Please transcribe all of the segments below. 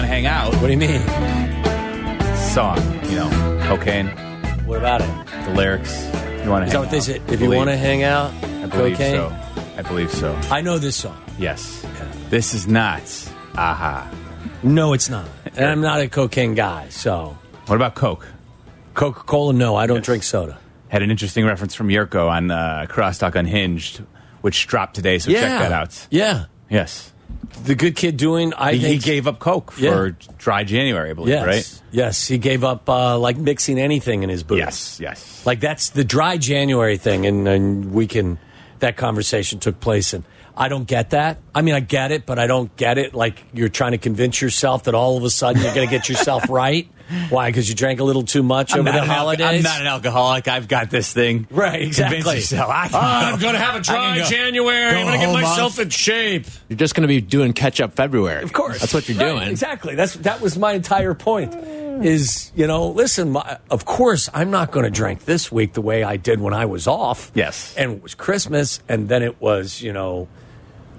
and hang out. What do you mean? Song, you know, cocaine. What about it? The lyrics. You want to hang out? Is that what they said? If you want to hang out, I believe cocaine? So. I believe so. I know this song. Yes. Yeah. This is not Aha. No, it's not. And I'm not a cocaine guy, so. What about Coke? Coca-Cola? No, I don't drink soda. Had an interesting reference from Yurko on Crosstalk Unhinged, which dropped today, so check that out. Yeah. Yes. The good kid doing, I think... He gave up Coke for dry January, I believe, right? Yes, he gave up, like, mixing anything in his booze. Yes. Like, that's the dry January thing, and we can... That conversation took place, and I don't get that. I mean, I get it, but I don't get it. Like, you're trying to convince yourself that all of a sudden you're going to get yourself right. Why? Because you drank a little too much over the holidays? I'm not an alcoholic. I've got this thing. Right, exactly. Convince yourself. I'm going to have a dry January. I'm going to get myself in shape. You're just going to be doing catch-up February. Of course. That's what you're doing. Exactly. That was my entire point is, you know, listen, of course I'm not going to drink this week the way I did when I was off. Yes. And it was Christmas, and then it was, you know...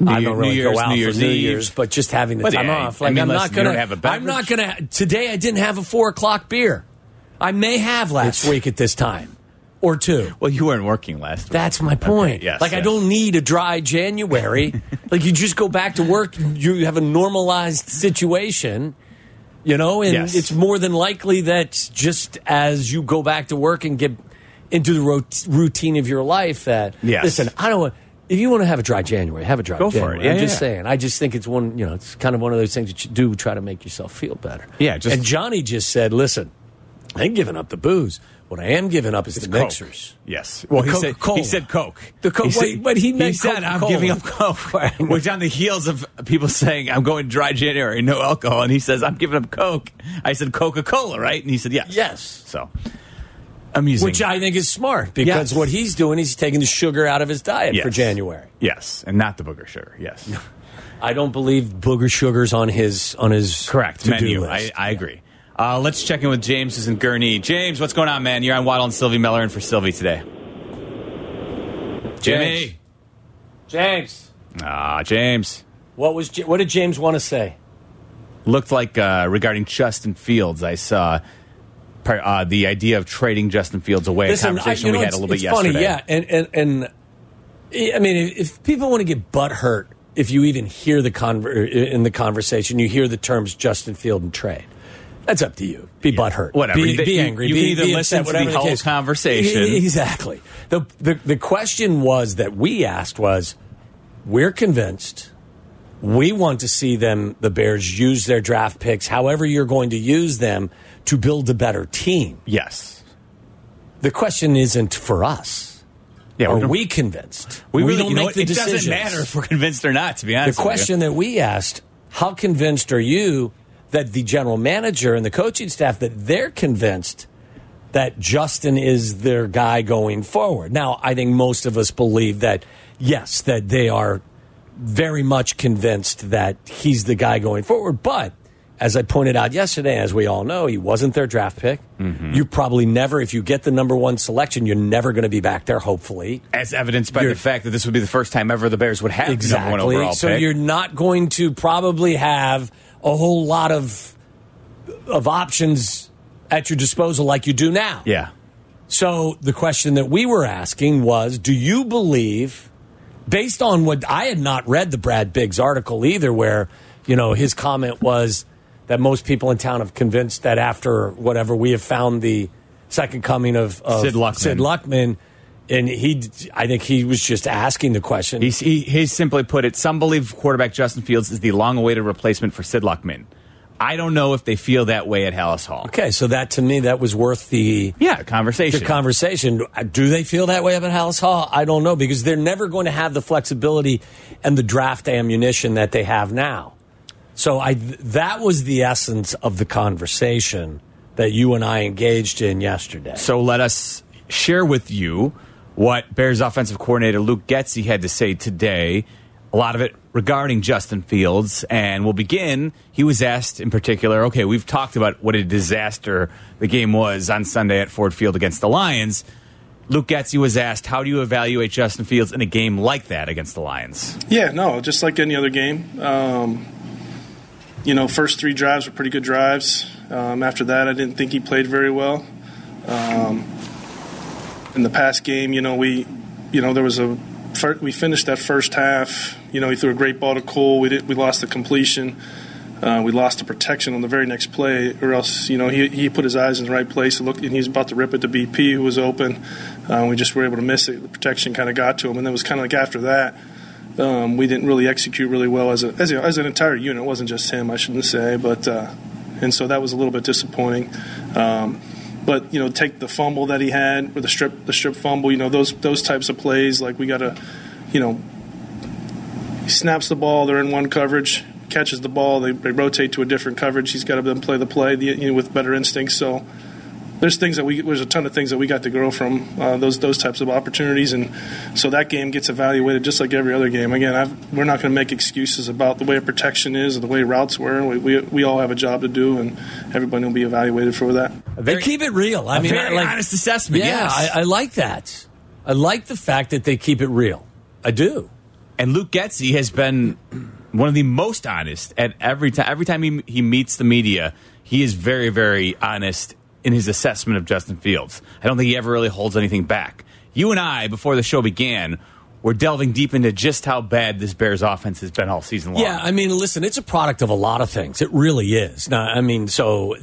I don't really go out for New Year's, but just having the time off. Like, I'm not going to have a beverage. I'm not going to. Today, I didn't have a 4 o'clock beer. I may have last week at this time or two. Well, you weren't working last week. That's my point. Yes, like, I don't need a dry January. Like, you just go back to work. You have a normalized situation, you know, and it's more than likely that just as you go back to work and get into the routine of your life that, listen, I don't want... If you want to have a dry January, have a dry January. Go for it. Yeah, I'm just saying. I just think it's one, you know, it's kind of one of those things that you do try to make yourself feel better. Yeah. And Johnny just said, listen, I ain't giving up the booze. What I am giving up is the mixers. Coke. Yes. Well, he said Coke. The Coke. But he meant Coca-Cola. I'm giving up Coke. Which on the heels of people saying, I'm going dry January, no alcohol. And he says, I'm giving up Coke. I said, Coca-Cola, right? And he said, yes. Yes. So. Amusing. Which I think is smart because what he's doing is he's taking the sugar out of his diet for January. Yes, and not the booger sugar. Yes, I don't believe booger sugar's on his correct menu. List. I agree. Let's check in with James, who's in Gurnee. James, what's going on, man? You're on Waddle and Sylvie Mellor and for Sylvie today. Jimmy. James. James. What did James want to say? Looked like regarding Justin Fields, I saw. The idea of trading Justin Fields away, a conversation we had a little bit yesterday. It's funny, and I mean, if people want to get butthurt, if you even hear the conversation, you hear the terms Justin Field and trade. That's up to you. Be butthurt. Whatever. Be angry. You either listen to the whole conversation. Exactly. The question was that we asked was, we're convinced. We want to see the Bears, use their draft picks, however you're going to use them, to build a better team. Yes. The question isn't for us. Yeah, are we convinced? We really don't make the decision. It doesn't matter if we're convinced or not, to be honest. The question that we asked, how convinced are you that the general manager and the coaching staff, that they're convinced that Justin is their guy going forward? Now, I think most of us believe that, yes, that they are very much convinced that he's the guy going forward. But as I pointed out yesterday, as we all know, he wasn't their draft pick. Mm-hmm. You probably never, if you get the number one selection, you're never going to be back there, hopefully. As evidenced by the fact that this would be the first time ever the Bears would have the number one overall pick. So you're not going to probably have a whole lot of options at your disposal like you do now. Yeah. So the question that we were asking was, do you believe, based on what I had not read the Brad Biggs article either, where, you know, his comment was, that most people in town have convinced that after whatever, we have found the second coming of Sid Luckman. And I think he was just asking the question. He simply put it, some believe quarterback Justin Fields is the long-awaited replacement for Sid Luckman. I don't know if they feel that way at Halas Hall. Okay, so that to me, that was worth the conversation. The conversation. Do they feel that way up at Halas Hall? I don't know, because they're never going to have the flexibility and the draft ammunition that they have now. So that was the essence of the conversation that you and I engaged in yesterday. So let us share with you what Bears offensive coordinator Luke Getsy had to say today, a lot of it regarding Justin Fields. And we'll begin, he was asked in particular, okay, we've talked about what a disaster the game was on Sunday at Ford Field against the Lions. Luke Getsy was asked, how do you evaluate Justin Fields in a game like that against the Lions? Yeah, no, just like any other game. you know, first three drives were pretty good drives. After that, I didn't think he played very well. In the past game, we finished that first half. He threw a great ball to Cole. We lost the completion. We lost the protection on the very next play, or else he put his eyes in the right place and looked, and he was about to rip it to BP, who was open. We just were able to miss it. The protection kind of got to him, and it was kind of like after that, we didn't really execute really well as an entire unit. It wasn't just him, I shouldn't say, but and so that was a little bit disappointing. But take the fumble that he had, or the strip fumble. Those types of plays, like we got to, he snaps the ball, they're in one coverage. Catches the ball, they rotate to a different coverage. He's got to then play the play with better instincts. So there's a ton of things that we got to grow from those types of opportunities, and so that game gets evaluated just like every other game. Again, we're not going to make excuses about the way protection is or the way routes were. We all have a job to do, and everybody will be evaluated for that. They keep it real. I mean, very honest assessment. Yeah, yes. I like that. I like the fact that they keep it real. I do. And Luke Getsy has been one of the most honest at every time he meets the media. He is very, very honest in his assessment of Justin Fields. I don't think he ever really holds anything back. You and I, before the show began, were delving deep into just how bad this Bears offense has been all season long. Yeah, I mean, listen, it's a product of a lot of things. It really is. Now, I mean, so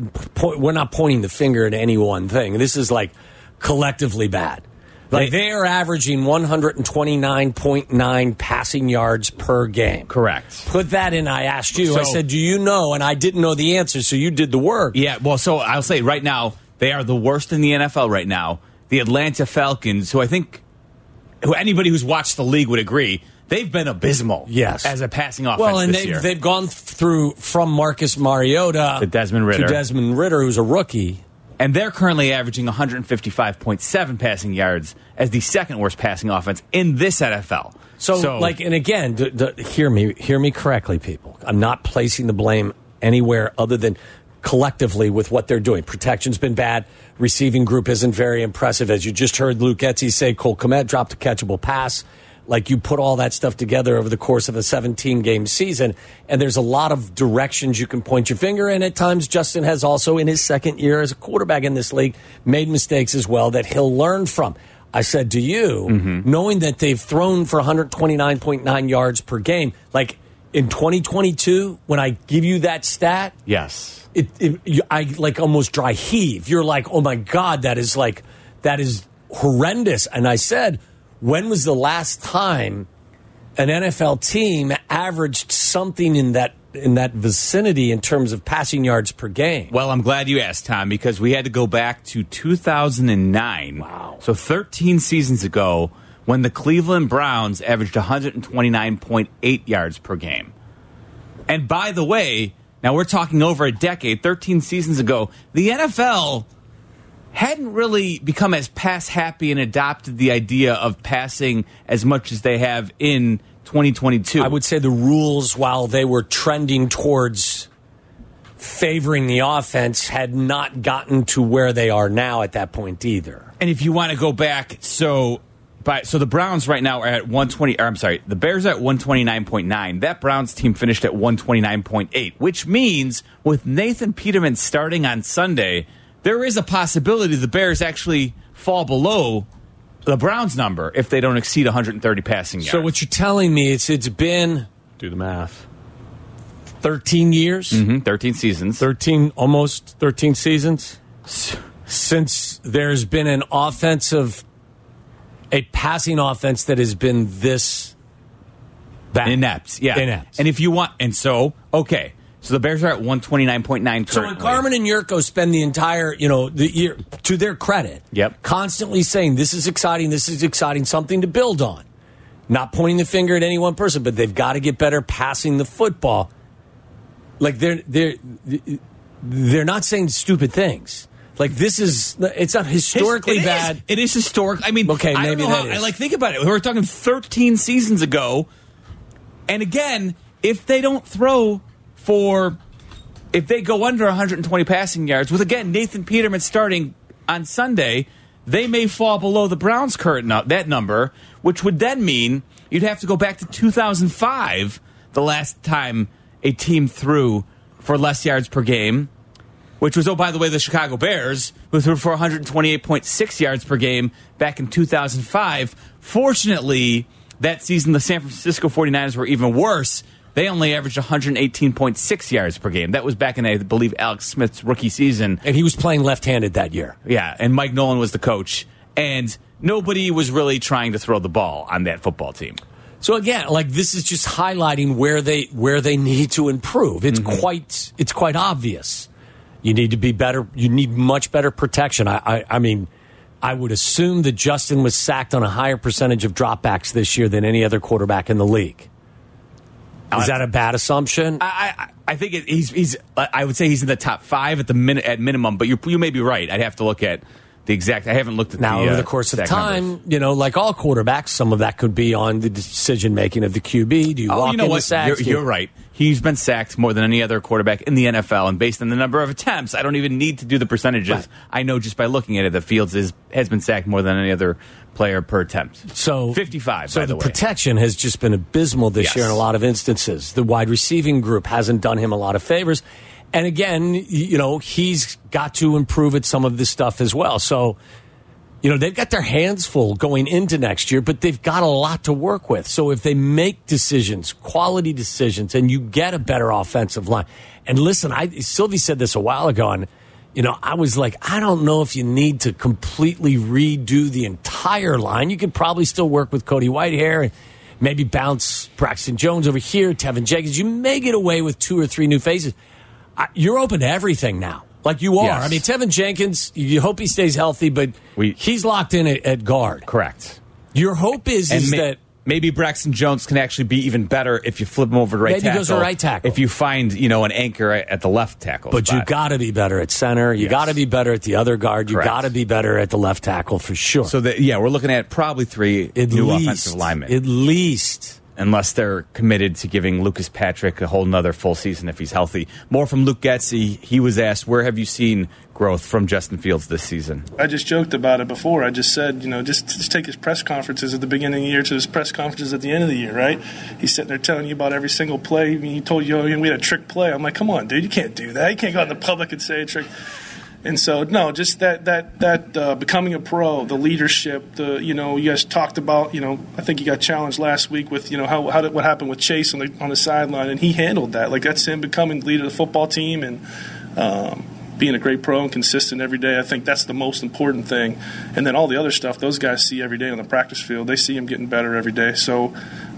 we're not pointing the finger at any one thing. This is like collectively bad. Like they are averaging 129.9 passing yards per game. Correct. Put that in. I asked you. So, I said, do you know? And I didn't know the answer, so you did the work. Yeah, well, so I'll say right now, they are the worst in the NFL right now. The Atlanta Falcons, who anybody who's watched the league would agree, they've been abysmal as a passing offense this year. They've gone through from Marcus Mariota to Desmond Ridder, who's a rookie. And they're currently averaging 155.7 passing yards as the second worst passing offense in this NFL. So and again, hear me correctly, people. I'm not placing the blame anywhere other than collectively with what they're doing. Protection's been bad. Receiving group isn't very impressive. As you just heard Luke Getsy say, Cole Kmet dropped a catchable pass. Like, you put all that stuff together over the course of a 17-game season, and there's a lot of directions you can point your finger in. At times, Justin has also, in his second year as a quarterback in this league, made mistakes as well that he'll learn from. I said to you, knowing that they've thrown for 129.9 yards per game, like in 2022, when I give you that stat, yes, I like almost dry heave. You're like, oh my God, that is horrendous. And I said, when was the last time an NFL team averaged something in that vicinity in terms of passing yards per game? Well, I'm glad you asked, Tom, because we had to go back to 2009. Wow. So 13 seasons ago, when the Cleveland Browns averaged 129.8 yards per game. And by the way, now we're talking over a decade, 13 seasons ago, the NFL hadn't really become as pass-happy and adopted the idea of passing as much as they have in 2022. I would say the rules, while they were trending towards favoring the offense, had not gotten to where they are now at that point either. And if you want to go back, so the Browns right now are at 120, or I'm sorry, the Bears are at 129.9. That Browns team finished at 129.8, which means with Nathan Peterman starting on Sunday, there is a possibility the Bears actually fall below the Browns number if they don't exceed 130 passing yards. So what you're telling me is it's been, do the math, 13 years? Mm-hmm, 13 seasons. Almost 13 seasons since there's been a passing offense that has been this bad. Inept, yeah. Inept. And if you want, so the Bears are at 129.9 currently. So when Carmen and Yurko spend the entire, the year, to their credit, constantly saying, this is exciting, something to build on. Not pointing the finger at any one person, but they've got to get better passing the football. Like, they're not saying stupid things. Like, it's not historically bad. It is historic. I mean, okay, maybe that is. Think about it. We were talking 13 seasons ago. And again, if they don't throw if they go under 120 passing yards, with, again, Nathan Peterman starting on Sunday, they may fall below the Browns' current that number, which would then mean you'd have to go back to 2005, the last time a team threw for less yards per game, which was, oh, by the way, the Chicago Bears, who threw for 128.6 yards per game back in 2005. Fortunately, that season, the San Francisco 49ers were even worse. They only averaged 118.6 yards per game. That was back in, I believe, Alex Smith's rookie season. And he was playing left-handed that year. Yeah, and Mike Nolan was the coach. And nobody was really trying to throw the ball on that football team. So again, like, this is just highlighting where they need to improve. It's quite obvious. You need to be better. You need much better protection. I mean, I would assume that Justin was sacked on a higher percentage of dropbacks this year than any other quarterback in the league. Is that a bad assumption? I think he's. I would say he's in the top five at minimum. But you may be right. I'd have to look at the exact. I haven't looked at now over the course of time. Numbers. You know, like all quarterbacks, some of that could be on the decision making of the QB. Do you walk into the sacks? You're right. He's been sacked more than any other quarterback in the NFL, and based on the number of attempts, I don't even need to do the percentages. Right. I know just by looking at it that Fields has been sacked more than any other player per attempt. So 55. So by the way, protection has just been abysmal this year in a lot of instances. The wide receiving group hasn't done him a lot of favors. And again, you know, he's got to improve at some of this stuff as well. So, you know, they've got their hands full going into next year, but they've got a lot to work with. So if they make decisions, quality decisions, and you get a better offensive line. And listen, Sylvie said this a while ago, and, you know, I was like, I don't know if you need to completely redo the entire line. You could probably still work with Cody Whitehair and maybe bounce Braxton Jones over here, Tevin Jenkins. You may get away with two or three new faces. You're open to everything now. Like you are. Yes. I mean, Tevin Jenkins, you hope he stays healthy, but he's locked in at guard. Correct. Your hope is that maybe Braxton Jones can actually be even better if you flip him over to right tackle. Maybe he goes to right tackle. If you find, you know, an anchor at the left tackle. But you got to be better at center. You got to be better at the other guard. You got to be better at the left tackle for sure. So, we're looking at probably three new offensive linemen. At least. Unless they're committed to giving Lucas Patrick a whole nother full season if he's healthy. More from Luke Getsy. He was asked, where have you seen growth from Justin Fields this season? I just joked about it before. I just said, you know, just take his press conferences at the beginning of the year to his press conferences at the end of the year, right? He's sitting there telling you about every single play. I mean, he told you, we had a trick play. I'm like, come on, dude, you can't do that. You can't go out in the public and say a trick. And so, no, just that becoming a pro, the leadership, you guys talked about, I think you got challenged last week with, what happened with Chase on the sideline, and he handled that. Like, that's him becoming the leader of the football team and being a great pro and consistent every day. I think that's the most important thing. And then all the other stuff those guys see every day on the practice field, they see him getting better every day. So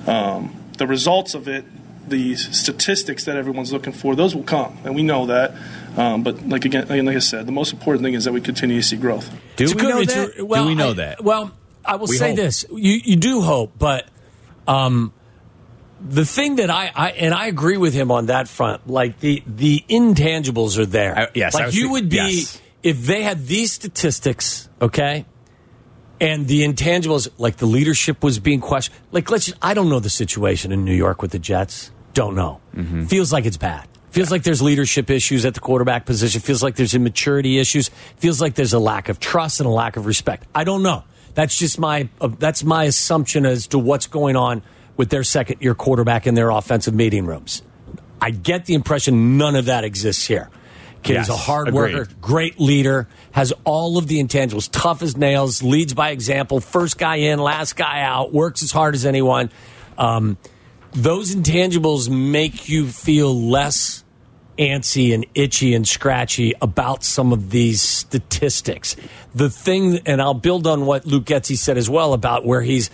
the results of it, the statistics that everyone's looking for, those will come, and we know that. But like I said, the most important thing is that we continue to see growth. Do we know that? Well, I will say this. You do hope, but the thing that I agree with him on that front, like the intangibles are there. If they had these statistics, okay, and the intangibles, like the leadership was being questioned. Like, I don't know the situation in New York with the Jets. Don't know. Mm-hmm. Feels like it's bad. Feels like there's leadership issues at the quarterback position. Feels like there's immaturity issues. Feels like there's a lack of trust and a lack of respect. I don't know. That's just that's my assumption as to what's going on with their second-year quarterback in their offensive meeting rooms. I get the impression none of that exists here. Kid is a hard worker, great leader, has all of the intangibles, tough as nails, leads by example, first guy in, last guy out, works as hard as anyone. Those intangibles make you feel less antsy and itchy and scratchy about some of these statistics. The thing, and I'll build on what Luke Getsy said as well about where his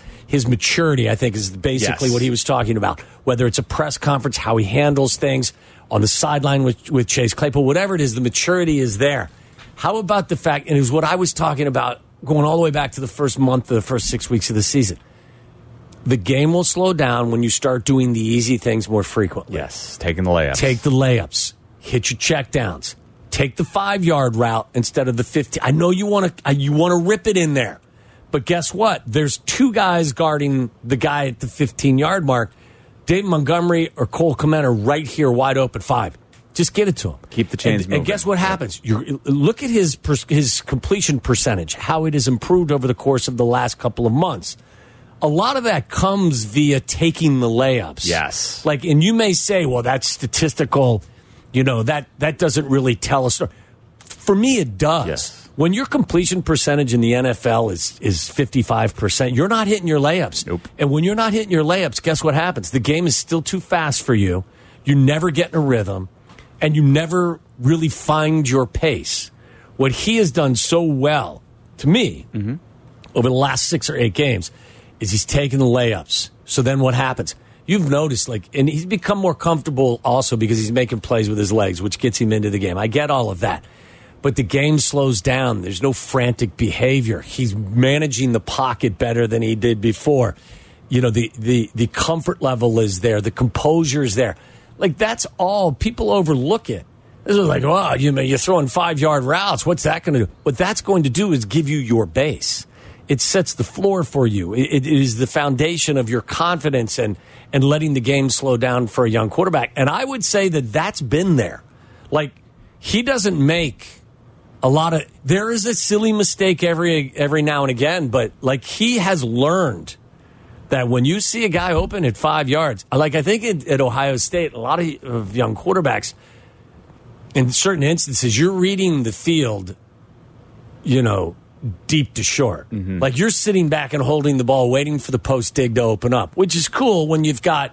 maturity, I think, is basically what he was talking about. Whether it's a press conference, how he handles things, on the sideline with Chase Claypool, whatever it is, the maturity is there. How about the fact, and it was what I was talking about going all the way back to the first month of the first 6 weeks of the season. The game will slow down when you start doing the easy things more frequently. Yes, taking the layups. Take the layups. Hit your checkdowns. Take the 5-yard route instead of the 15. I know you want to rip it in there, but guess what? There's two guys guarding the guy at the 15-yard mark. Dave Montgomery or Cole Kmet are right here, wide open 5. Just give it to him. Keep the chains moving. And guess what happens? Look at his completion percentage, how it has improved over the course of the last couple of months. A lot of that comes via taking the layups. Yes. Like, and you may say, well, that's statistical. You know, that doesn't really tell a story. For me, it does. Yes. When your completion percentage in the NFL is 55%, you're not hitting your layups. Nope. And when you're not hitting your layups, guess what happens? The game is still too fast for you. You never get in a rhythm, and you never really find your pace. What he has done so well, to me, over the last 6 or 8 games, is he's taking the layups. So then what happens? You've noticed, and he's become more comfortable also because he's making plays with his legs, which gets him into the game. I get all of that. But the game slows down. There's no frantic behavior. He's managing the pocket better than he did before. You know, the comfort level is there. The composure is there. That's all. People overlook it. This is wow, you're throwing 5-yard routes. What's that going to do? What that's going to do is give you your base. It sets the floor for you. It is the foundation of your confidence and letting the game slow down for a young quarterback. And I would say that's been there. He doesn't make a lot of... There is a silly mistake every now and again, but, he has learned that when you see a guy open at 5 yards... I think at Ohio State, a lot of young quarterbacks, in certain instances, you're reading the field, deep to short. Mm-hmm. You're sitting back and holding the ball, waiting for the post dig to open up, which is cool when you've got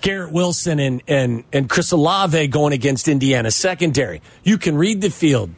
Garrett Wilson and Chris Olave going against Indiana secondary. You can read the field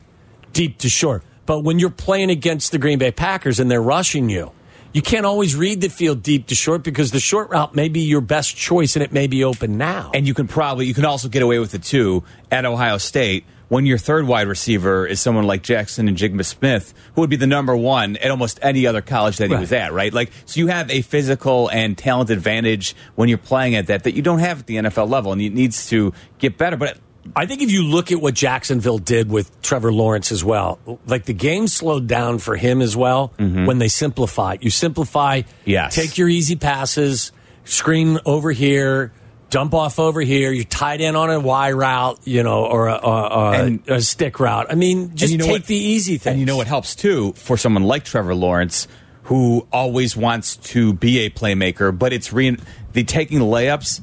deep to short. But when you're playing against the Green Bay Packers and they're rushing you, you can't always read the field deep to short because the short route may be your best choice and it may be open now. And you can also get away with it too at Ohio State when your third wide receiver is someone like Jackson and Jigma Smith, who would be the number one at almost any other college that he was at, right? So you have a physical and talent advantage when you're playing at that you don't have at the NFL level, and it needs to get better. But I think if you look at what Jacksonville did with Trevor Lawrence as well, the game slowed down for him as well when they simplify. You simplify, take your easy passes, screen over here, dump off over here. You're tied in on a Y route, or a stick route. I mean, just take the easy thing. And you know what helps, too, for someone like Trevor Lawrence, who always wants to be a playmaker, but it's the taking the layups,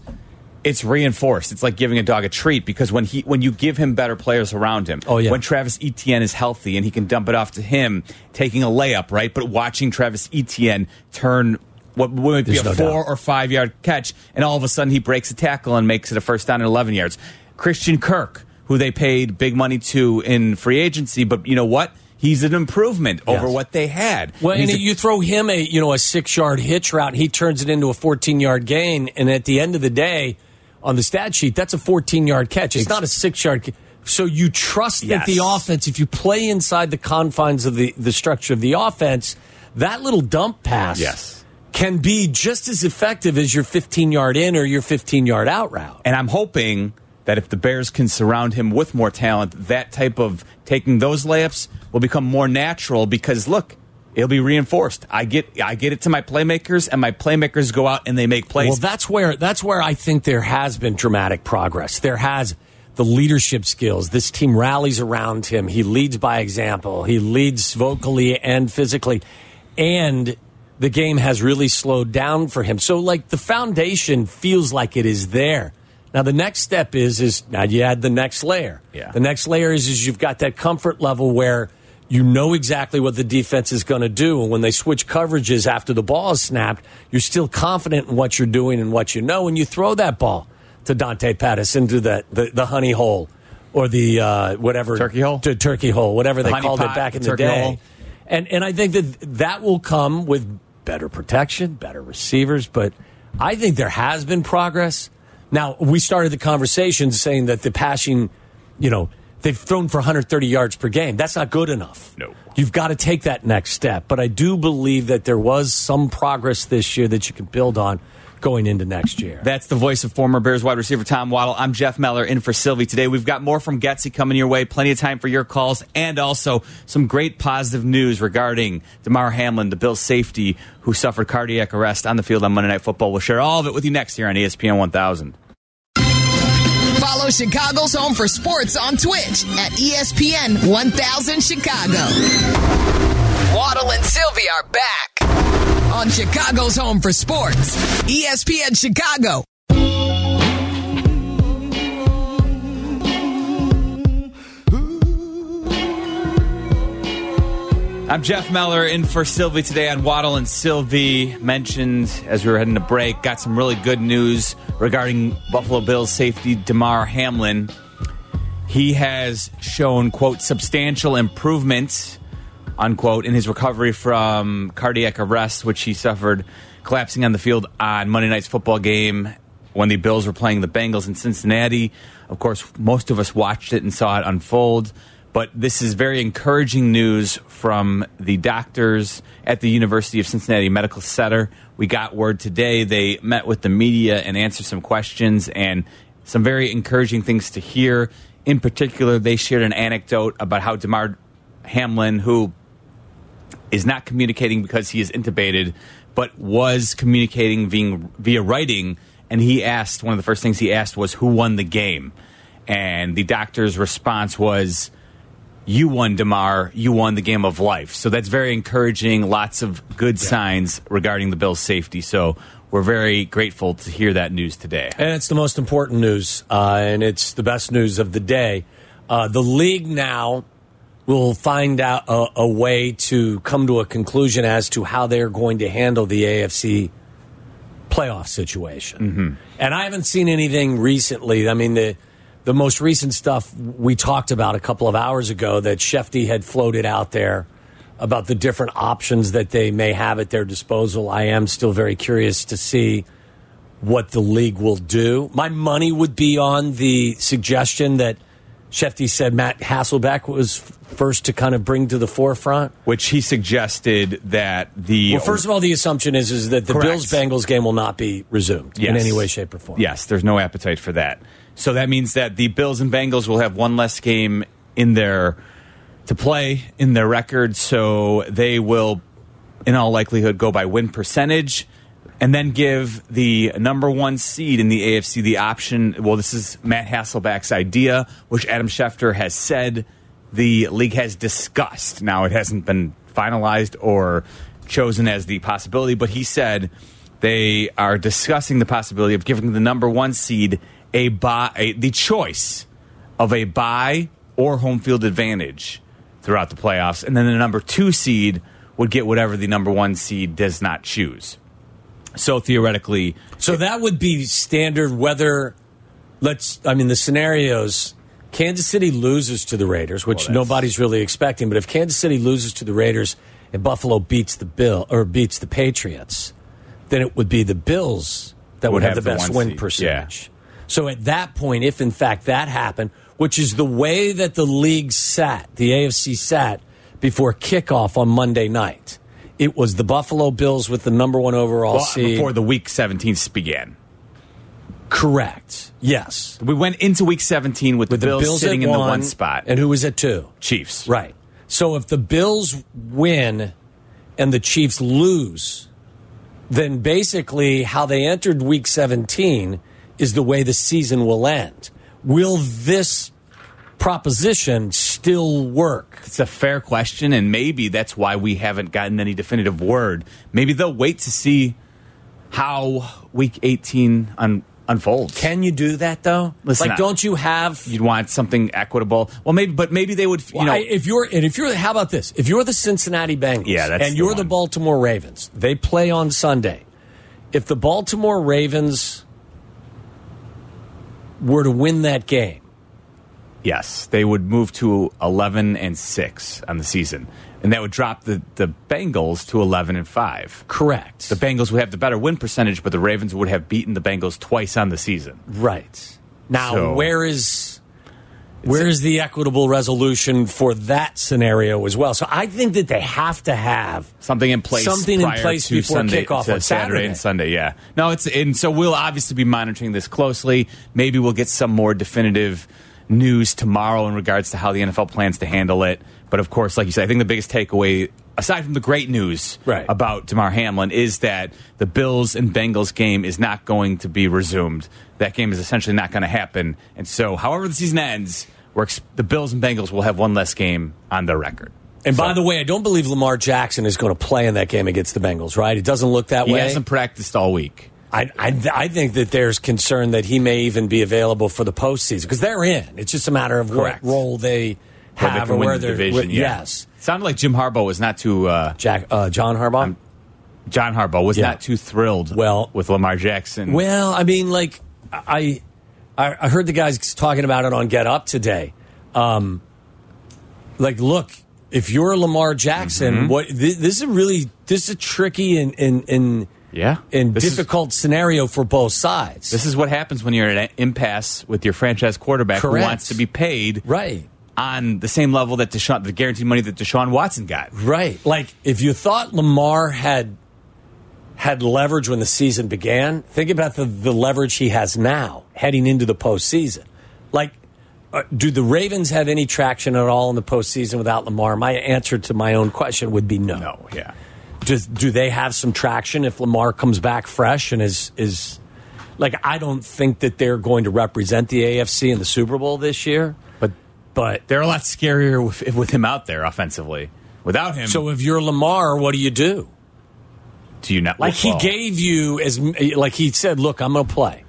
it's reinforced. It's like giving a dog a treat because when you give him better players around him, when Travis Etienne is healthy and he can dump it off to him, taking a layup, right? But watching Travis Etienne turn what would be a 4 or 5 yard catch, and all of a sudden he breaks a tackle and makes it a first down at 11 yards. Christian Kirk, who they paid big money to in free agency, but you know what? He's an improvement over what they had. Well, and you throw him a 6-yard hitch route, he turns it into a 14-yard gain, and at the end of the day, on the stat sheet, that's a 14-yard catch. It's not a 6-yard catch. So you trust that the offense, if you play inside the confines of the structure of the offense, that little dump pass... Yes. can be just as effective as your 15-yard in or your 15-yard out route. And I'm hoping that if the Bears can surround him with more talent, that type of taking those layups will become more natural because, look, it'll be reinforced. I get it to my playmakers, and my playmakers go out and they make plays. Well, that's where I think there has been dramatic progress. There has the leadership skills. This team rallies around him. He leads by example. He leads vocally and physically. And the game has really slowed down for him. So, the foundation feels like it is there. Now, the next step is now you add the next layer. Yeah. The next layer is you've got that comfort level where you know exactly what the defense is going to do. And when they switch coverages after the ball is snapped, you're still confident in what you're doing and what you know. And you throw that ball to Dante Pettis into the honey hole or the whatever. Turkey hole? To turkey hole, whatever they called it back in the day. Hole. And I think that will come with better protection, better receivers, but I think there has been progress. Now, we started the conversation saying that the passing, they've thrown for 130 yards per game. That's not good enough. No. You've got to take that next step, but I do believe that there was some progress this year that you can build on going into next year. That's the voice of former Bears wide receiver Tom Waddle. I'm Jeff Mellor in for Sylvie today. We've got more from Getsy coming your way. Plenty of time for your calls and also some great positive news regarding Damar Hamlin, the Bills safety who suffered cardiac arrest on the field on Monday Night Football. We'll share all of it with you next here on ESPN 1000. Follow Chicago's Home for Sports on Twitch at ESPN 1000 Chicago. Waddle and Sylvie are back on Chicago's Home for Sports, ESPN Chicago. I'm Jeff Mellor in for Sylvie today on Waddle and Sylvie. Mentioned as we were heading to break, got some really good news regarding Buffalo Bills safety Damar Hamlin. He has shown, quote, substantial improvement, unquote, in his recovery from cardiac arrest, which he suffered collapsing on the field on Monday night's football game when the Bills were playing the Bengals in Cincinnati. Of course, most of us watched it and saw it unfold. But this is very encouraging news from the doctors at the University of Cincinnati Medical Center. We got word today. They met with the media and answered some questions and some very encouraging things to hear. In particular, they shared an anecdote about how Damar Hamlin, who is not communicating because he is intubated, but was communicating via writing. And he asked, one of the first things he asked was, who won the game? And the doctor's response was, you won, Damar. You won the game of life. So that's very encouraging. Lots of good signs regarding the Bills' safety. So we're very grateful to hear that news today. And it's the most important news, and it's the best news of the day. The league now will find out a way to come to a conclusion as to how they're going to handle the AFC playoff situation. And I haven't seen anything recently. I mean, the most recent stuff we talked about a couple of hours ago that Schefter had floated out there about the different options that they may have at their disposal. I am still very curious to see what the league will do. My money would be on the suggestion that Schefter said Matt Hasselbeck was first to kind of bring to the forefront. Which he suggested that the... Well, first of all, the assumption is that the Bills-Bengals game will not be resumed in any way, shape, or form. Yes, there's no appetite for that. So that means that the Bills and Bengals will have one less game in their to play in their record. So they will, in all likelihood, go by win percentage and then give the number one seed in the AFC the option. Well, this is Matt Hasselbeck's idea, which Adam Schefter has said the league has discussed. Now, it hasn't been finalized or chosen as the possibility, but he said they are discussing the possibility of giving the number one seed the choice of a bye or home field advantage throughout the playoffs, and then the number two seed would get whatever the number one seed does not choose. So theoretically, that would be standard. Whether the scenarios: Kansas City loses to the Raiders, which nobody's really expecting. But if Kansas City loses to the Raiders and Buffalo beats the beats the Patriots, then it would be the Bills that would have the best win percentage. Yeah. So at that point, if in fact that happened, which is the way that the league sat, the AFC sat before kickoff on Monday night, it was the Buffalo Bills with the number one overall seed. Before the Week 17 began. Correct. Yes. We went into Week 17 with the Bills sitting in the one spot. And who was at two? Chiefs. Right. So if the Bills win and the Chiefs lose, then basically how they entered Week 17 is the way the season will end. Will this proposition still work? It's a fair question, and maybe that's why we haven't gotten any definitive word. Maybe they'll wait to see how Week 18 unfolds. Can you do that, though? Listen, don't you have... You'd want something equitable. Well, maybe they would... How about this? If you're the Cincinnati Bengals the Baltimore Ravens, they play on Sunday. If the Baltimore Ravens were to win that game, yes, they would move to 11-6 on the season, and that would drop the Bengals to 11-5. Correct. The Bengals would have the better win percentage, but the Ravens would have beaten the Bengals twice on the season. Right. Now, where is the equitable resolution for that scenario as well? So I think that they have to have something in place. Something in place before kickoff on Saturday and Sunday. Yeah, no, so we'll obviously be monitoring this closely. Maybe we'll get some more definitive news tomorrow in regards to how the NFL plans to handle it. But of course, like you said, I think the biggest takeaway, aside from the great news about Damar Hamlin, is that the Bills and Bengals game is not going to be resumed. That game is essentially not going to happen. And so, however the season ends, the Bills and Bengals will have one less game on their record. And by the way, I don't believe Lamar Jackson is going to play in that game against the Bengals, right? It doesn't look that way. He hasn't practiced all week. I think that there's concern that he may even be available for the postseason because they're in. It's just a matter of what role they have or where they're division. Yes, it sounded like Jim Harbaugh was not too John Harbaugh. John Harbaugh was not too thrilled with Lamar Jackson. Well, I mean, like I heard the guys talking about it on Get Up today. Like, look, if you're Lamar Jackson, this is a tricky and difficult scenario for both sides. This is what happens when you're at an impasse with your franchise quarterback who wants to be paid on the same level that the guaranteed money that Deshaun Watson got. Right. Like, if you thought Lamar had leverage when the season began, think about the leverage he has now heading into the postseason. Like, do the Ravens have any traction at all in the postseason without Lamar? My answer to my own question would be no. No, yeah. Do they have some traction if Lamar comes back fresh and is like, I don't think that they're going to represent the AFC in the Super Bowl this year. But they're a lot scarier with him out there offensively. Without him. So if you're Lamar, what do you do? Do you not like he gave you like he said, look, I'm going to play.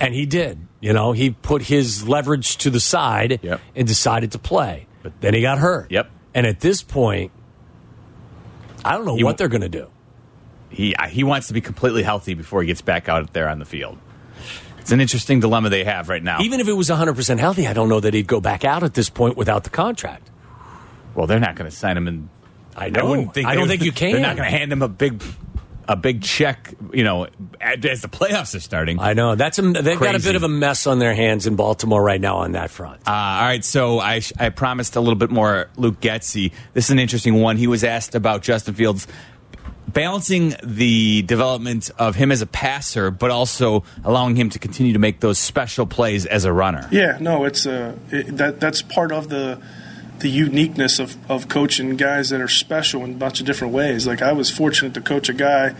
And he did. You know, he put his leverage to the side and decided to play. But then he got hurt. Yep. And at this point, I don't know what they're going to do. He wants to be completely healthy before he gets back out there on the field. It's an interesting dilemma they have right now. Even if it was 100% healthy, I don't know that he'd go back out at this point without the contract. Well, they're not going to sign him. I don't think you can. They're not going to hand him a big check, you know, as the playoffs are starting. I know. They've got a bit of a mess on their hands in Baltimore right now on that front. All right, so I promised a little bit more Luke Getsy. This is an interesting one. He was asked about Justin Fields balancing the development of him as a passer, but also allowing him to continue to make those special plays as a runner. Yeah, no, that's part of the uniqueness of coaching guys that are special in a bunch of different ways. Like, I was fortunate to coach a guy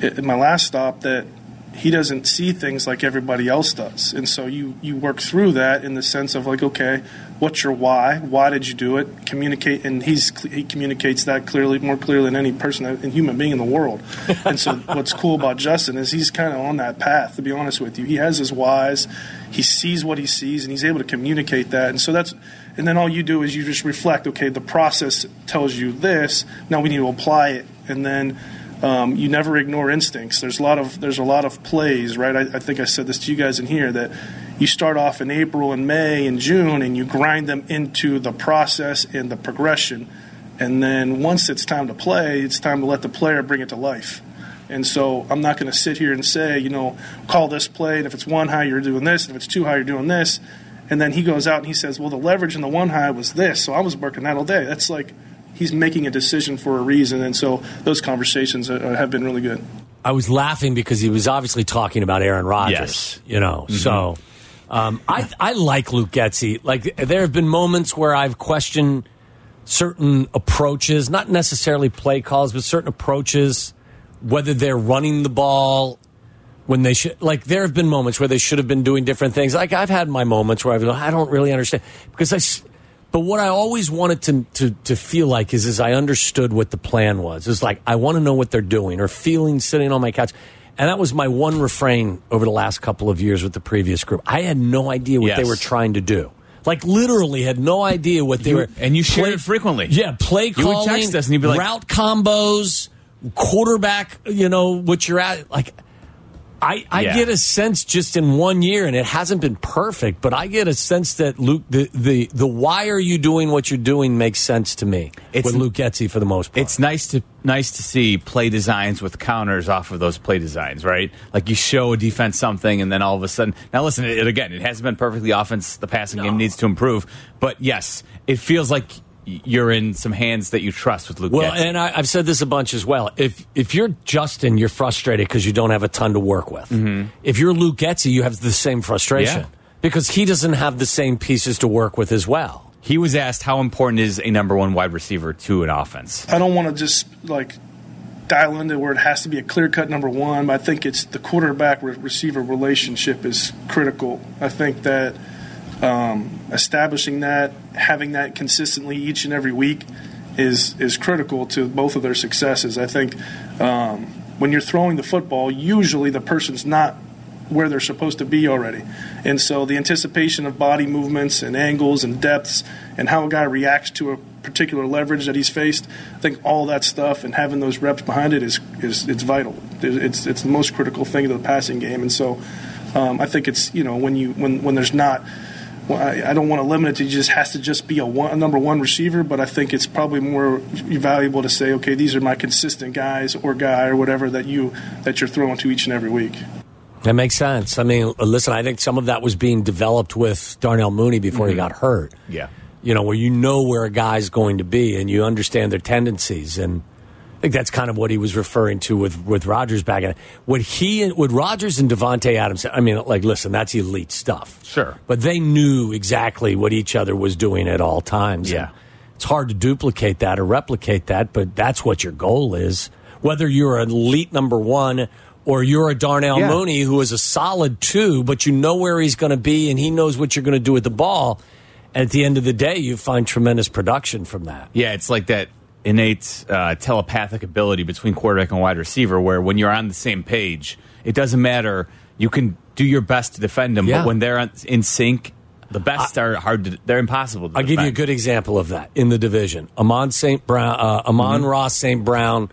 at my last stop that he doesn't see things like everybody else does. And so you work through that in the sense of, like, okay, what's your why? Why did you do it? Communicate. And he communicates that clearly, more clearly than any person and human being in the world. And so what's cool about Justin is he's kind of on that path, to be honest with you. He has his whys. He sees what he sees, and he's able to communicate that. And so that's – and then all you do is you just reflect, okay, the process tells you this. Now we need to apply it. And then you never ignore instincts. There's a lot of plays, right? I think I said this to you guys in here, that you start off in April and May and June, and you grind them into the process and the progression. And then once it's time to play, it's time to let the player bring it to life. And so I'm not going to sit here and say, you know, call this play, and if it's one high, you're doing this, and if it's two high, you're doing this. And then he goes out and he says, well, the leverage in the one high was this, so I was working that all day. That's like he's making a decision for a reason, and so those conversations have been really good. I was laughing because he was obviously talking about Aaron Rodgers, you know. Mm-hmm. So I like Luke Getsy. Like, there have been moments where I've questioned certain approaches, not necessarily play calls, but certain approaches, whether they're running the ball when they should. Like, there have been moments where they should have been doing different things. Like, I've had my moments where I've been, I don't really understand, because but what I always wanted to feel like is I understood what the plan was. It's like, I want to know what they're doing or feeling sitting on my couch. And that was my one refrain over the last couple of years with the previous group. I had no idea what they were trying to do. Like, literally had no idea what they were. And you shared it frequently. Yeah, play calling, you would text us and you'd be like, route combos, quarterback, you know, what you're at. Like, I get a sense just in 1 year, and it hasn't been perfect, but I get a sense that Luke, the why are you doing what you're doing makes sense to me with Luke Getsy for the most part. It's nice to see play designs with counters off of those play designs, right? Like, you show a defense something, and then all of a sudden, now listen, it hasn't been perfect. The offense, the passing game needs to improve, but yes, it feels like you're in some hands that you trust with Luke Getsy. Well, and I've said this a bunch as well. If you're Justin, you're frustrated because you don't have a ton to work with. Mm-hmm. If you're Luke Getsy, you have the same frustration because he doesn't have the same pieces to work with as well. He was asked, how important is a number one wide receiver to an offense? I don't want to just, like, dial into where it has to be a clear-cut number one, but I think it's the quarterback-receiver relationship is critical. I think that establishing that, having that consistently each and every week is critical to both of their successes. I think when you're throwing the football, usually the person's not where they're supposed to be already. And so the anticipation of body movements and angles and depths and how a guy reacts to a particular leverage that he's faced. I think all that stuff and having those reps behind it is vital. It's the most critical thing to the passing game. And so I think it's, when there's not, I don't want to limit it to has to be a number one receiver, but I think it's probably more valuable to say, okay, these are my consistent guys or guy or whatever that you're throwing to each and every week. That makes sense. I mean, listen, I think some of that was being developed with Darnell Mooney before he got hurt. Yeah. Where where a guy's going to be and you understand their tendencies. And I think that's kind of what he was referring to with Rodgers back in. Would Rodgers and Davante Adams, that's elite stuff. Sure. But they knew exactly what each other was doing at all times. Yeah. And it's hard to duplicate that or replicate that, but that's what your goal is. Whether you're an elite number one or you're a Darnell Mooney who is a solid two, but you know where he's going to be and he knows what you're going to do with the ball. And at the end of the day, you find tremendous production from that. Yeah, it's like that innate telepathic ability between quarterback and wide receiver where when you're on the same page, it doesn't matter. You can do your best to defend them, but when they're in sync, the best are hard to, they're impossible to defend. I'll give you a good example of that in the division. Amon-Ra St. Brown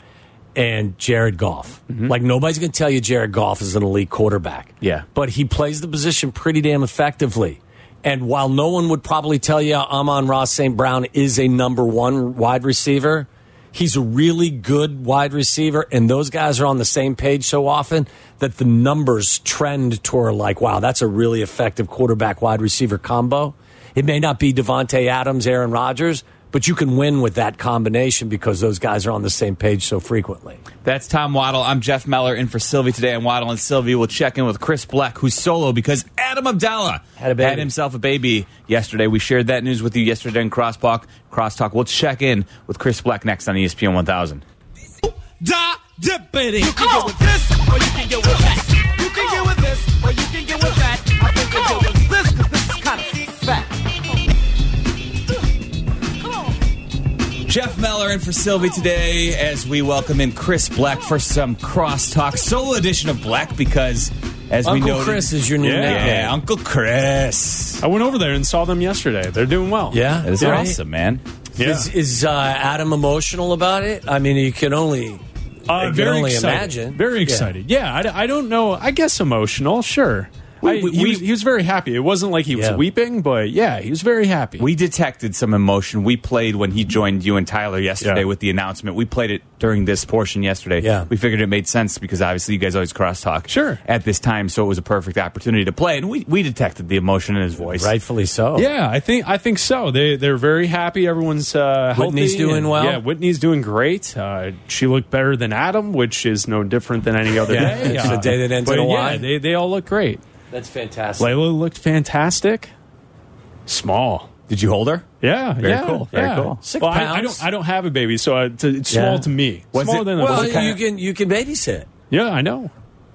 and Jared Goff. Mm-hmm. Nobody's going to tell you Jared Goff is an elite quarterback. Yeah. But he plays the position pretty damn effectively. And while no one would probably tell you Amon-Ra St. Brown is a number one wide receiver, he's a really good wide receiver, and those guys are on the same page so often that the numbers trend toward that's a really effective quarterback wide receiver combo. It may not be Davante Adams, Aaron Rodgers, but you can win with that combination because those guys are on the same page so frequently. That's Tom Waddle. I'm Jeff Mellor in for Sylvie today. And Waddle and Sylvie will check in with Chris Black, who's solo because Adam Abdallah had himself a baby yesterday. We shared that news with you yesterday in Crosstalk. We'll check in with Chris Black next on ESPN 1000. You can get with this or you can get with that. You can get with this or you can get with that. I think I get with this because this is kind of fact. Jeff Mellor in for Sylvie today as we welcome in Chris Black for some Crosstalk solo edition of Black because, as we know, Uncle Chris is your new nickname. Yeah, Uncle Chris. I went over there and saw them yesterday. They're doing well. Yeah, it's awesome, man. Yeah. Is Adam emotional about it? I mean, you can only imagine. Very excited. Yeah, I don't know. I guess emotional, sure. He was very happy. It wasn't like he was weeping, but he was very happy. We detected some emotion. We played when he joined you and Tyler yesterday with the announcement. We played it during this portion yesterday. Yeah. We figured it made sense because obviously you guys always crosstalk at this time, so it was a perfect opportunity to play. And we detected the emotion in his voice. Rightfully so. Yeah, I think so. They're very happy. Everyone's healthy. Whitney's doing well. Yeah, Whitney's doing great. She looked better than Adam, which is no different than any other day. It's a day that ends in a Y. They all look great. That's fantastic. Layla looked fantastic. Small. Did you hold her? Yeah. Very cool. Yeah. Very cool. 6 pounds. I don't have a baby, so it's small to me. You can babysit. Yeah, I know.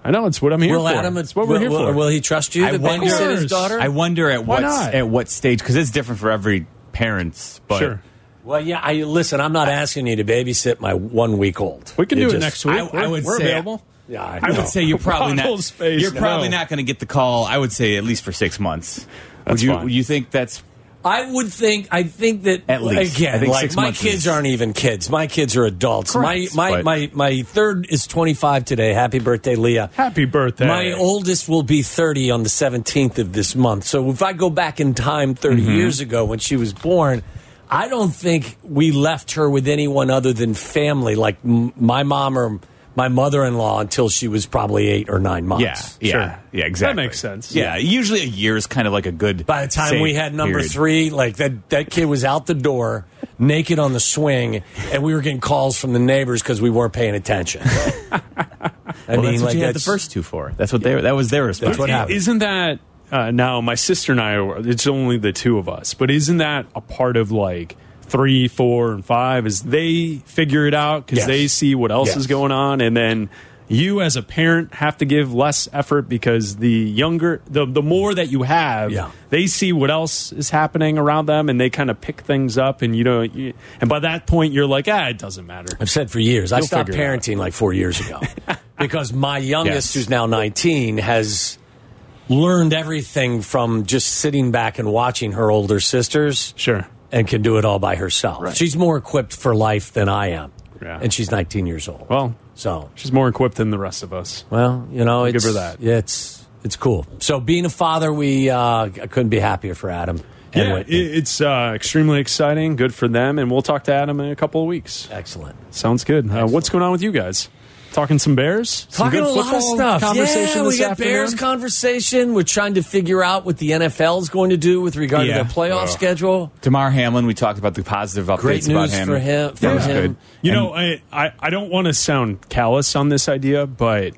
It's what I'm here for. Adam, it's what we're here for. Will he trust you to babysit his daughter? I wonder at what stage, because it's different for every parent. But sure. Well, yeah. Listen, I'm not asking you to babysit my 1 week old. We can do it next week. We're available. Yeah, I would say you're probably not. Probably not going to get the call. I would say at least for 6 months. Would you think that's? I would think. I think that at least again. My kids aren't even kids. My kids are adults. Correct. My third is 25 today. Happy birthday, Leah. Happy birthday. My oldest will be 30 on the 17th of this month. So if I go back in time 30 years ago when she was born. I don't think we left her with anyone other than family, like my mom or my mother-in-law, until she was probably 8 or 9 months. Yeah, exactly. That makes sense. Yeah, usually a year is kind of like a good. By the time we had number three, that kid was out the door, naked on the swing, and we were getting calls from the neighbors because we weren't paying attention. That's what you had the first two for. That's what they. That was their response. That's what happened. Isn't that now? My sister and I. It's only the two of us, but isn't that a part of 3, 4, and 5 is they figure it out because they see what else is going on, and then you as a parent have to give less effort because the younger, the more that you have, they see what else is happening around them, and they kind of pick things up, and and by that point you're like, it doesn't matter. I've said for years, I stopped parenting 4 years ago because my youngest, who's now 19, has learned everything from just sitting back and watching her older sisters. Sure. and can do it all by herself. Right. She's more equipped for life than I am. Yeah. And she's 19 years old. Well, so she's more equipped than the rest of us. Well, you know, give her that. It's cool. So being a father, we couldn't be happier for Adam. Yeah, it's extremely exciting. Good for them. And we'll talk to Adam in a couple of weeks. Excellent. Sounds good. What's going on with you guys? Talking some Bears? Talking some good football, a lot of stuff. Conversation we got afternoon. Bears conversation. We're trying to figure out what the NFL is going to do with regard to their playoff schedule. Damar Hamlin, we talked about the positive updates Great news about him. For him. For him. Good. You know, I don't want to sound callous on this idea, but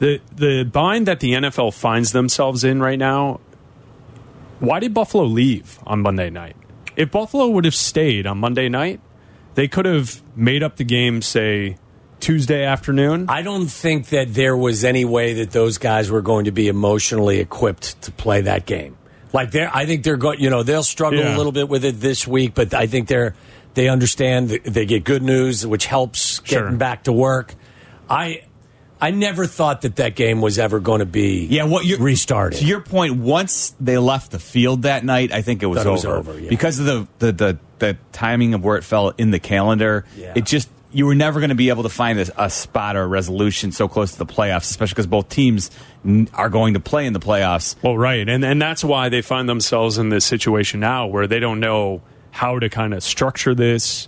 the bind that the NFL finds themselves in right now, why did Buffalo leave on Monday night? If Buffalo would have stayed on Monday night, they could have made up the game, say, Tuesday afternoon. I don't think that there was any way that those guys were going to be emotionally equipped to play that game. Like I think they're going. You know, they'll struggle a little bit with it this week, but I think they understand. They get good news, which helps getting back to work. I never thought that game was ever going to be restarted. To your point, once they left the field that night, I think it was over. Yeah. Because of the timing of where it fell in the calendar. Yeah. It just. You were never going to be able to find a spot or a resolution so close to the playoffs, especially because both teams are going to play in the playoffs. Well, right. And that's why they find themselves in this situation now where they don't know how to kind of structure this.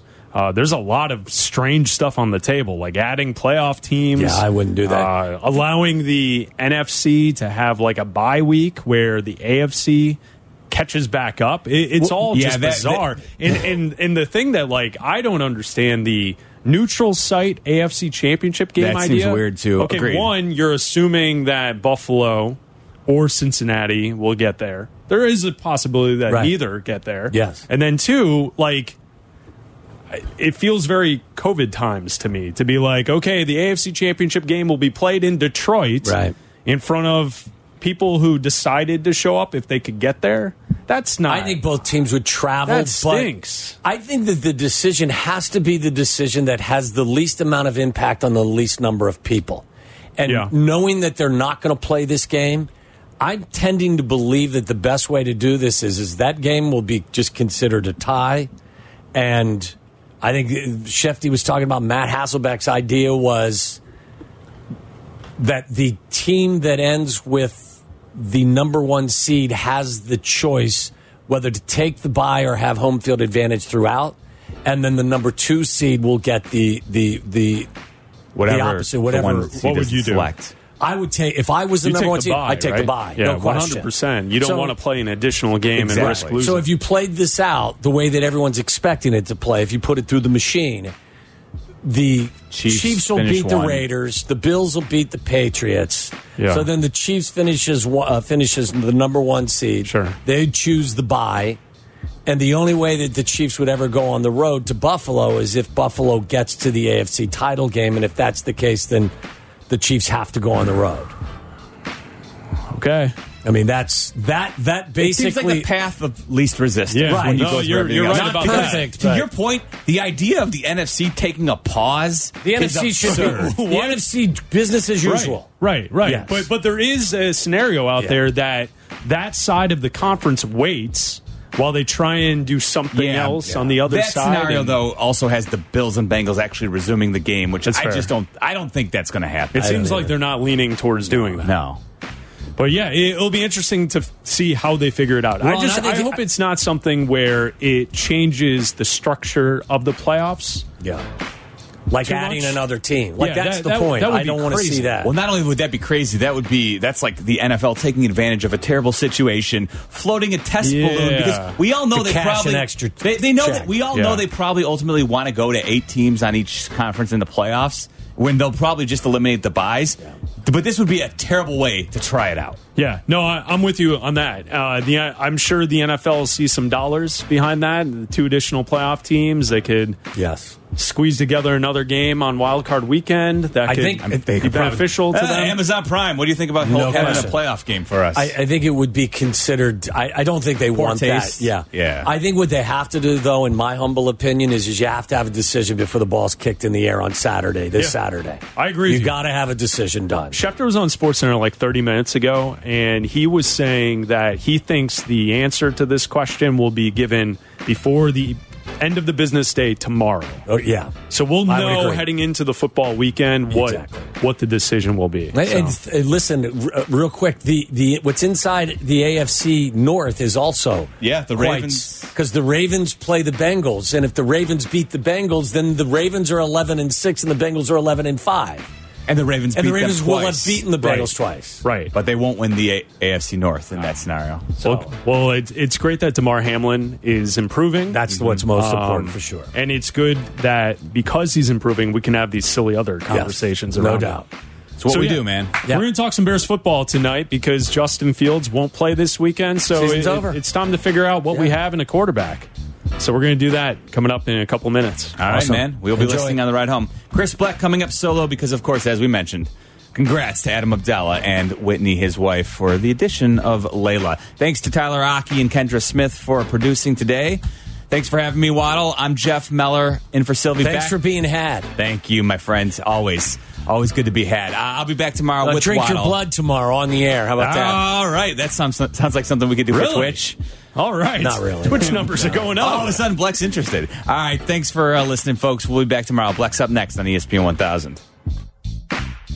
There's a lot of strange stuff on the table, like adding playoff teams. Yeah, I wouldn't do that. Allowing the NFC to have like a bye week where the AFC catches back up. It's all just bizarre. And the thing that like I don't understand the neutral site AFC Championship game that idea. That seems weird, too. Okay, agreed. One, you're assuming that Buffalo or Cincinnati will get there. There is a possibility that neither get there. Yes. And then two, like, it feels very COVID times to me to be like, okay, the AFC Championship game will be played in Detroit in front of people who decided to show up if they could get there. That's not. I think both teams would travel. That stinks. But I think that the decision has to be the decision that has the least amount of impact on the least number of people. And knowing that they're not going to play this game, I'm tending to believe that the best way to do this is that game will be just considered a tie. And I think Schefter was talking about Matt Hasselbeck's idea was that the team that ends with the number one seed has the choice whether to take the bye or have home field advantage throughout, and then the number two seed will get the opposite. Whatever. What would you select? Do? I would take if I was the number one seed. I'd take the bye. Yeah, no question. 100%. You don't want to play an additional game and risk losing. So if you played this out the way that everyone's expecting it to play, if you put it through the machine, the Chiefs will beat the Raiders. The Bills will beat the Patriots. Yeah. So then the Chiefs finishes the number one seed. Sure. They choose the bye. And the only way that the Chiefs would ever go on the road to Buffalo is if Buffalo gets to the AFC title game. And if that's the case, then the Chiefs have to go on the road. Okay. I mean, that basically. It seems like the path of least resistance. Yeah. Right. No, you're right about perfect, that. To your point, the idea of the NFC taking a pause. The NFC should be. The NFC business as usual. Right. Yes. But there is a scenario out there that side of the conference waits while they try and do something else on the other side. That scenario, though, also has the Bills and Bengals actually resuming the game, which is I don't think that's going to happen. It seems like they're not leaning towards doing that. No. But yeah, it'll be interesting to see how they figure it out. Well, I hope it's not something where it changes the structure of the playoffs. Yeah. Like adding another team. Like that's the point. I don't want to see that. Well, not only would that be crazy, that's like the NFL taking advantage of a terrible situation, floating a test balloon because we all know they probably they know that we all know they probably ultimately want to go to 8 teams on each conference in the playoffs. When they'll probably just eliminate the buys. Yeah. But this would be a terrible way to try it out. Yeah. No, I'm with you on that. I'm sure the NFL will see some dollars behind that. 2 additional playoff teams. They could squeeze together another game on Wild Card Weekend that could be beneficial to them. Amazon Prime, what do you think about having a playoff game for us? I think it would be considered. I don't think they want that. Yeah. I think what they have to do, though, in my humble opinion, is you have to have a decision before the ball's kicked in the air on Saturday. Saturday, I agree. You've got to have a decision done. Schefter was on SportsCenter like 30 minutes ago, and he was saying that he thinks the answer to this question will be given before the end of the business day tomorrow. Oh yeah, so we'll know heading into the football weekend what the decision will be. And listen, real quick, the what's inside the AFC North is also the Ravens, because the Ravens play the Bengals, and if the Ravens beat the Bengals, then the Ravens are 11-6 and the Bengals are 11-5. And the Ravens will have beaten the Bengals twice. Right. But they won't win the AFC North in that scenario. So. Well, it's great that Damar Hamlin is improving. That's what's most important for sure. And it's good that because he's improving, we can have these silly other conversations around. No doubt. It's what we do, man. Yeah. We're going to talk some Bears football tonight because Justin Fields won't play this weekend. So it's time to figure out what we have in a quarterback. So we're going to do that coming up in a couple minutes. All right, man. We'll be listening on the ride home. Chris Black coming up solo because, of course, as we mentioned, congrats to Adam Abdallah and Whitney, his wife, for the addition of Layla. Thanks to Tyler Aki and Kendra Smith for producing today. Thanks for having me, Waddle. I'm Jeff Mellor in for Sylvie. Thanks for being had. Thank you, my friends. Always good to be had. I'll be back tomorrow with Drink Waddle. Your blood tomorrow on the air. How about that? All right. That sounds like something we could do for Twitch. All right. Not really. Twitch numbers are going up. All of a sudden, Bleck's interested. All right. Thanks for listening, folks. We'll be back tomorrow. Bleck's up next on ESPN 1000.